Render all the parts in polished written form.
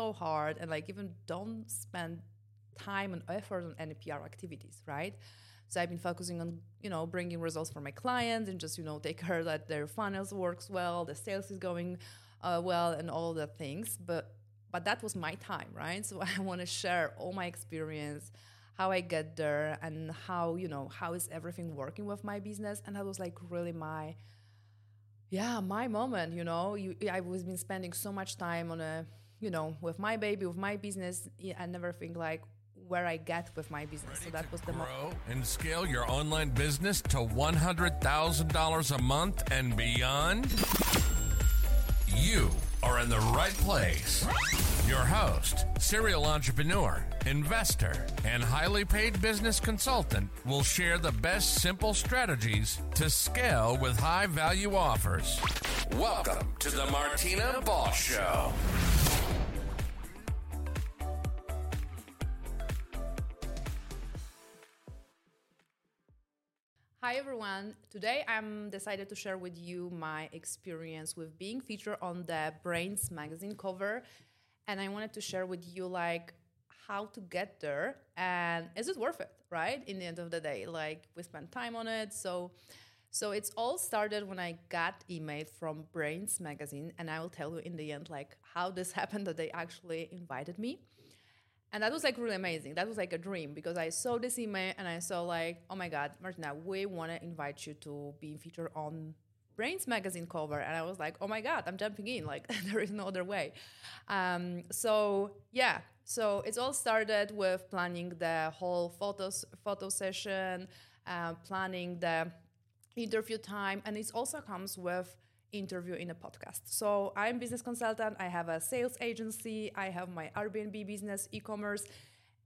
so hard and like even don't spend time and effort on any PR activities, right? So I've been focusing on, you know, bringing results for my clients and just, you know, take care that their funnels works well, the sales is going well and all the things. But that was my time, right? So I want to share all my experience, how I get there and how, you know, how is everything working with my business. And that was like really my moment, you know. I was been spending so much time on a, you know, with my baby, with my business, I never think like where I get with my business. So that was the moment. And scale your online business to $100,000 a month and beyond. You are in the right place. Your host, serial entrepreneur, investor, and highly paid business consultant will share the best simple strategies to scale with high value offers. Welcome to the Martyna Boss Show. Hi everyone, today I'm decided to share with you my experience with being featured on the Brainz magazine cover, and I wanted to share with you like how to get there and is it worth it, right? In the end of the day, like we spent time on it. So it's all started when I got email from Brainz magazine, and I will tell you in the end like how this happened that they actually invited me. And that was like really amazing. That was like a dream because I saw this email and I saw like, oh my God, Martyna, we want to invite you to be featured on Brainz magazine cover. And I was like, oh my God, I'm jumping in. Like there is no other way. So it all started with planning the whole photo session, planning the interview time. And it also comes with interview in a podcast. So I'm business consultant, I have a sales agency, I have my Airbnb business, e-commerce,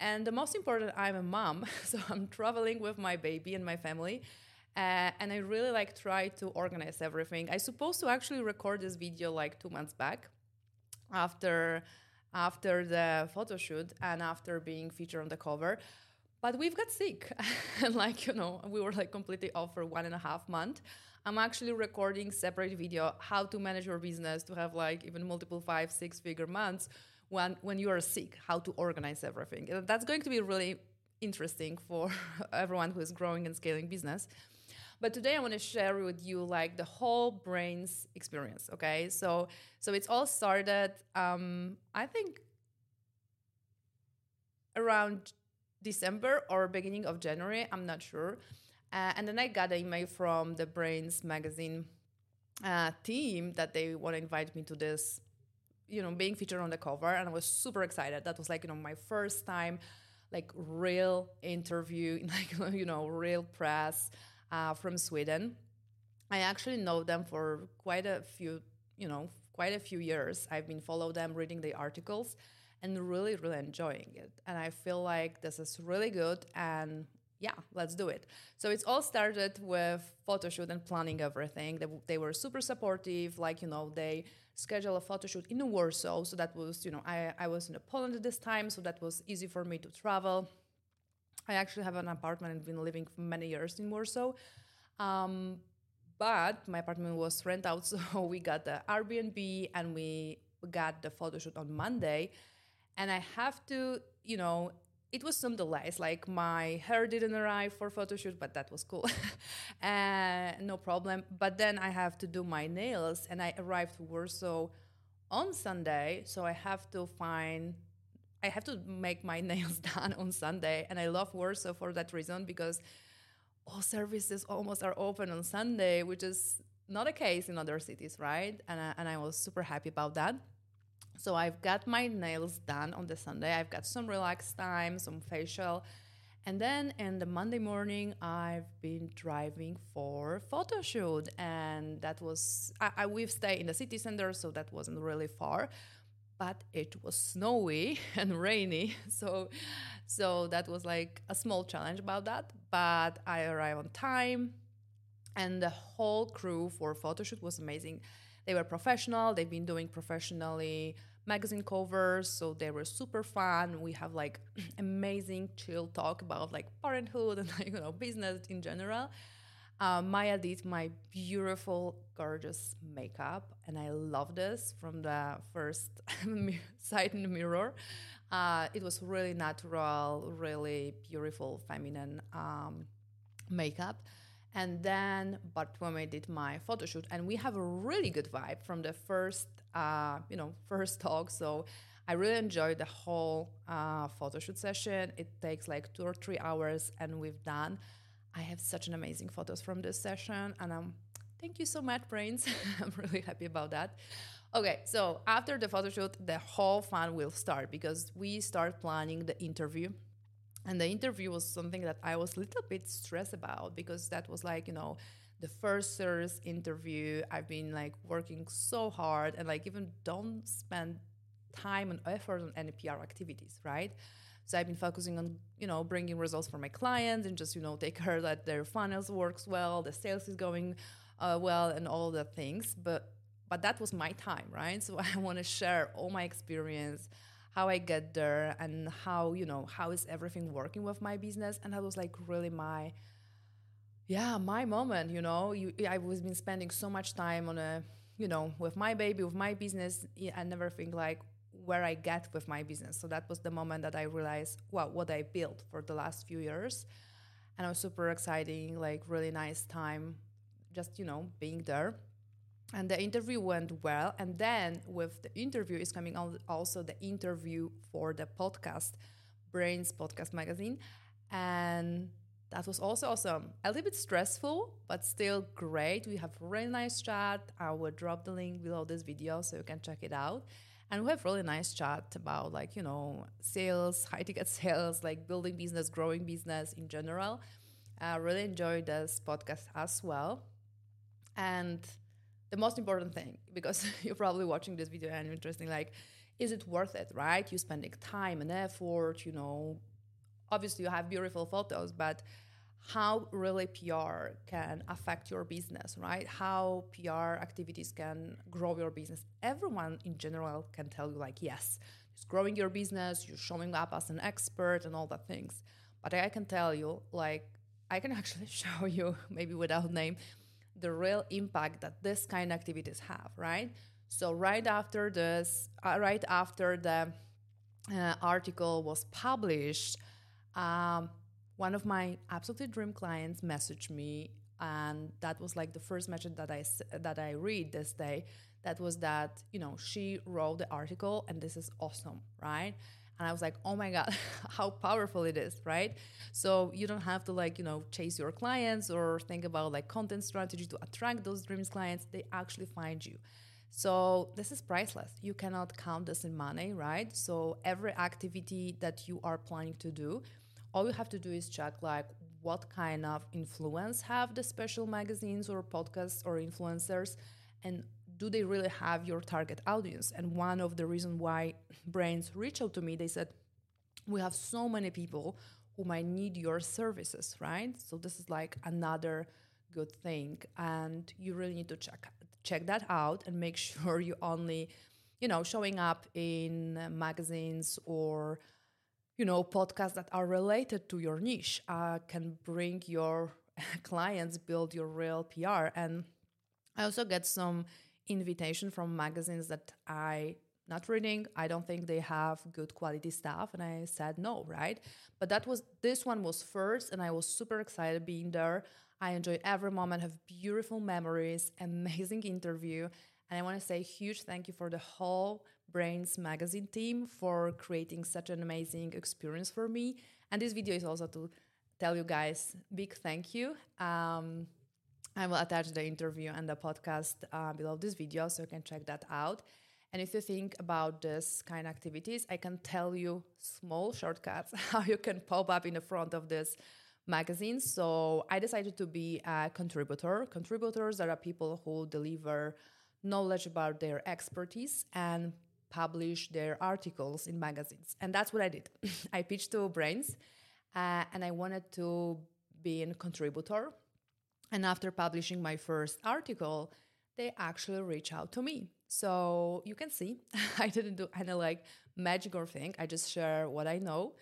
and the most important, I'm a mom, so I'm traveling with my baby and my family, and I really like try to organize everything. I supposed to actually record this video like 2 months back after the photo shoot and after being featured on the cover, but we've got sick and like, you know, we were like completely off for 1.5 months. I'm actually recording separate video, how to manage your business to have like even multiple 5-6 figure months when you are sick, how to organize everything. And that's going to be really interesting for everyone who is growing and scaling business. But today I want to share with you like the whole Brainz experience. Okay. So it's all started, I think around December or beginning of January, I'm not sure. And then I got an email from the Brainz magazine team that they want to invite me to this, you know, being featured on the cover. And I was super excited. That was like, you know, my first time, like real interview, like, you know, real press from Sweden. I actually know them for quite a few years. I've been following them, reading the articles and really, really enjoying it. And I feel like this is really good and yeah, let's do it. So it's all started with photo shoot and planning everything. They were super supportive. Like, you know, they scheduled a photo shoot in Warsaw. So that was, you know, I was in Poland at this time. So that was easy for me to travel. I actually have an apartment and been living for many years in Warsaw. But my apartment was rent out. So we got the Airbnb and we got the photo shoot on Monday. And I have to, you know, it was some delays, like my hair didn't arrive for photo shoot, but that was cool. No problem. But then I have to do my nails, and I arrived to Warsaw on Sunday, so I have to make my nails done on Sunday, and I love Warsaw for that reason, because all services almost are open on Sunday, which is not the case in other cities, right? And I was super happy about that. So I've got my nails done on the Sunday. I've got some relaxed time, some facial. And then in the Monday morning, I've been driving for photo shoot. And that was, we've stayed in the city center, so that wasn't really far. But it was snowy and rainy. So that was like a small challenge about that. But I arrived on time. And the whole crew for photo shoot was amazing. They were professional. They've been doing professionally magazine covers. So they were super fun. We have like amazing chill talk about like parenthood and like, you know, business in general. Maya did my beautiful, gorgeous makeup, and I love this from the first sight in the mirror. It was really natural, really beautiful, feminine makeup. And then Bartłomiej did my photo shoot, and we have a really good vibe from the first talk. So I really enjoyed the whole photo shoot session. It takes like 2 or 3 hours, and we've done. I have such an amazing photos from this session, and thank you so much, Brainz. I'm really happy about that. Okay, so after the photo shoot, the whole fun will start because we start planning the interview. And the interview was something that I was a little bit stressed about because that was like, the first serious interview. I've been like working so hard and like even don't spend time and effort on any PR activities, right? So I've been focusing on, bringing results for my clients and just, take care that their funnels works well, the sales is going well and all the things. But that was my time, right? So I want to share all my experience, how I get there and how, how is everything working with my business. And that was like really my moment, I was been spending so much time on with my baby, with my business and everything like where I get with my business. So that was the moment that I realized, wow, what I built for the last few years. And it was super exciting, like really nice time just, being there. And the interview went well. And then with the interview is coming on also the interview for the podcast, Brainz Podcast Magazine. And that was also awesome. A little bit stressful, but still great. We have really nice chat. I will drop the link below this video so you can check it out. And we have really nice chat about like, sales, high ticket sales, like building business, growing business in general. I really enjoyed this podcast as well. And the most important thing, because you're probably watching this video and you're interested, like, is it worth it, right? You're spending time and effort, Obviously, you have beautiful photos, but how really PR can affect your business, right? How PR activities can grow your business. Everyone in general can tell you, like, yes, it's growing your business, you're showing up as an expert and all the things. But I can tell you, like, I can actually show you, maybe without name, the real impact that this kind of activities have, right? So right after the article was published, one of my absolute dream clients messaged me, and that was like the first message that I read this day. That was that, she wrote the article, and this is awesome, right? And I was like, oh my God, how powerful it is, right? So you don't have to like, chase your clients or think about like content strategy to attract those dreams clients. They actually find you. So this is priceless. You cannot count this in money, right? So every activity that you are planning to do, all you have to do is check like what kind of influence have the special magazines or podcasts or influencers, and do they really have your target audience? And one of the reasons why Brainz reached out to me, they said, we have so many people who might need your services, right? So this is like another good thing. And you really need to check that out and make sure you only, showing up in magazines or, podcasts that are related to your niche can bring your clients, build your real PR. And I also get some invitation from magazines that I not reading. I don't think they have good quality stuff. And I said no, right? But this one was first, and I was super excited being there. I enjoy every moment, have beautiful memories, amazing interview. And I want to say huge thank you for the whole Brainz magazine team for creating such an amazing experience for me. And this video is also to tell you guys big thank you. I will attach the interview and the podcast below this video so you can check that out. And if you think about this kind of activities, I can tell you small shortcuts how you can pop up in the front of this magazine. So I decided to be a contributor. Contributors are people who deliver knowledge about their expertise and publish their articles in magazines. And that's what I did. I pitched to Brainz and I wanted to be a contributor. And after publishing my first article, they actually reached out to me. So you can see, I didn't do any like magic or thing. I just share what I know.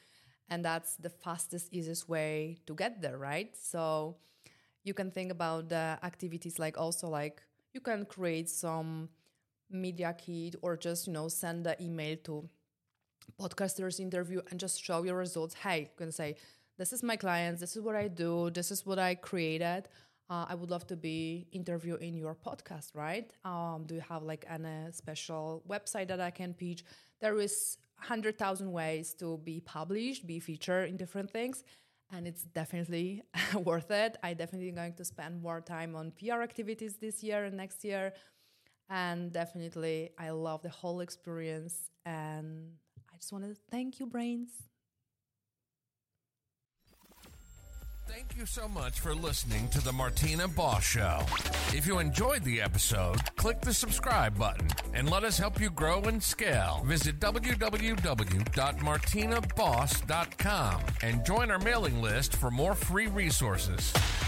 And that's the fastest, easiest way to get there, right? So You can think about the activities like also like you can create some media kit or just, you know, send the email to podcasters interview and just show your results. Hey, you can say, this is my clients, this is what I do, this is what I created. I would love to be interviewed in your podcast, right? Do you have like a special website that I can pitch? There is 100,000 ways to be published, be featured in different things. And it's definitely worth it. I definitely going to spend more time on PR activities this year and next year. And definitely, I love the whole experience. And I just want to thank you, Brainz. Thank you so much for listening to the Martyna Boss Show. If you enjoyed the episode, click the subscribe button and let us help you grow and scale. Visit www.martynaboss.com and join our mailing list for more free resources.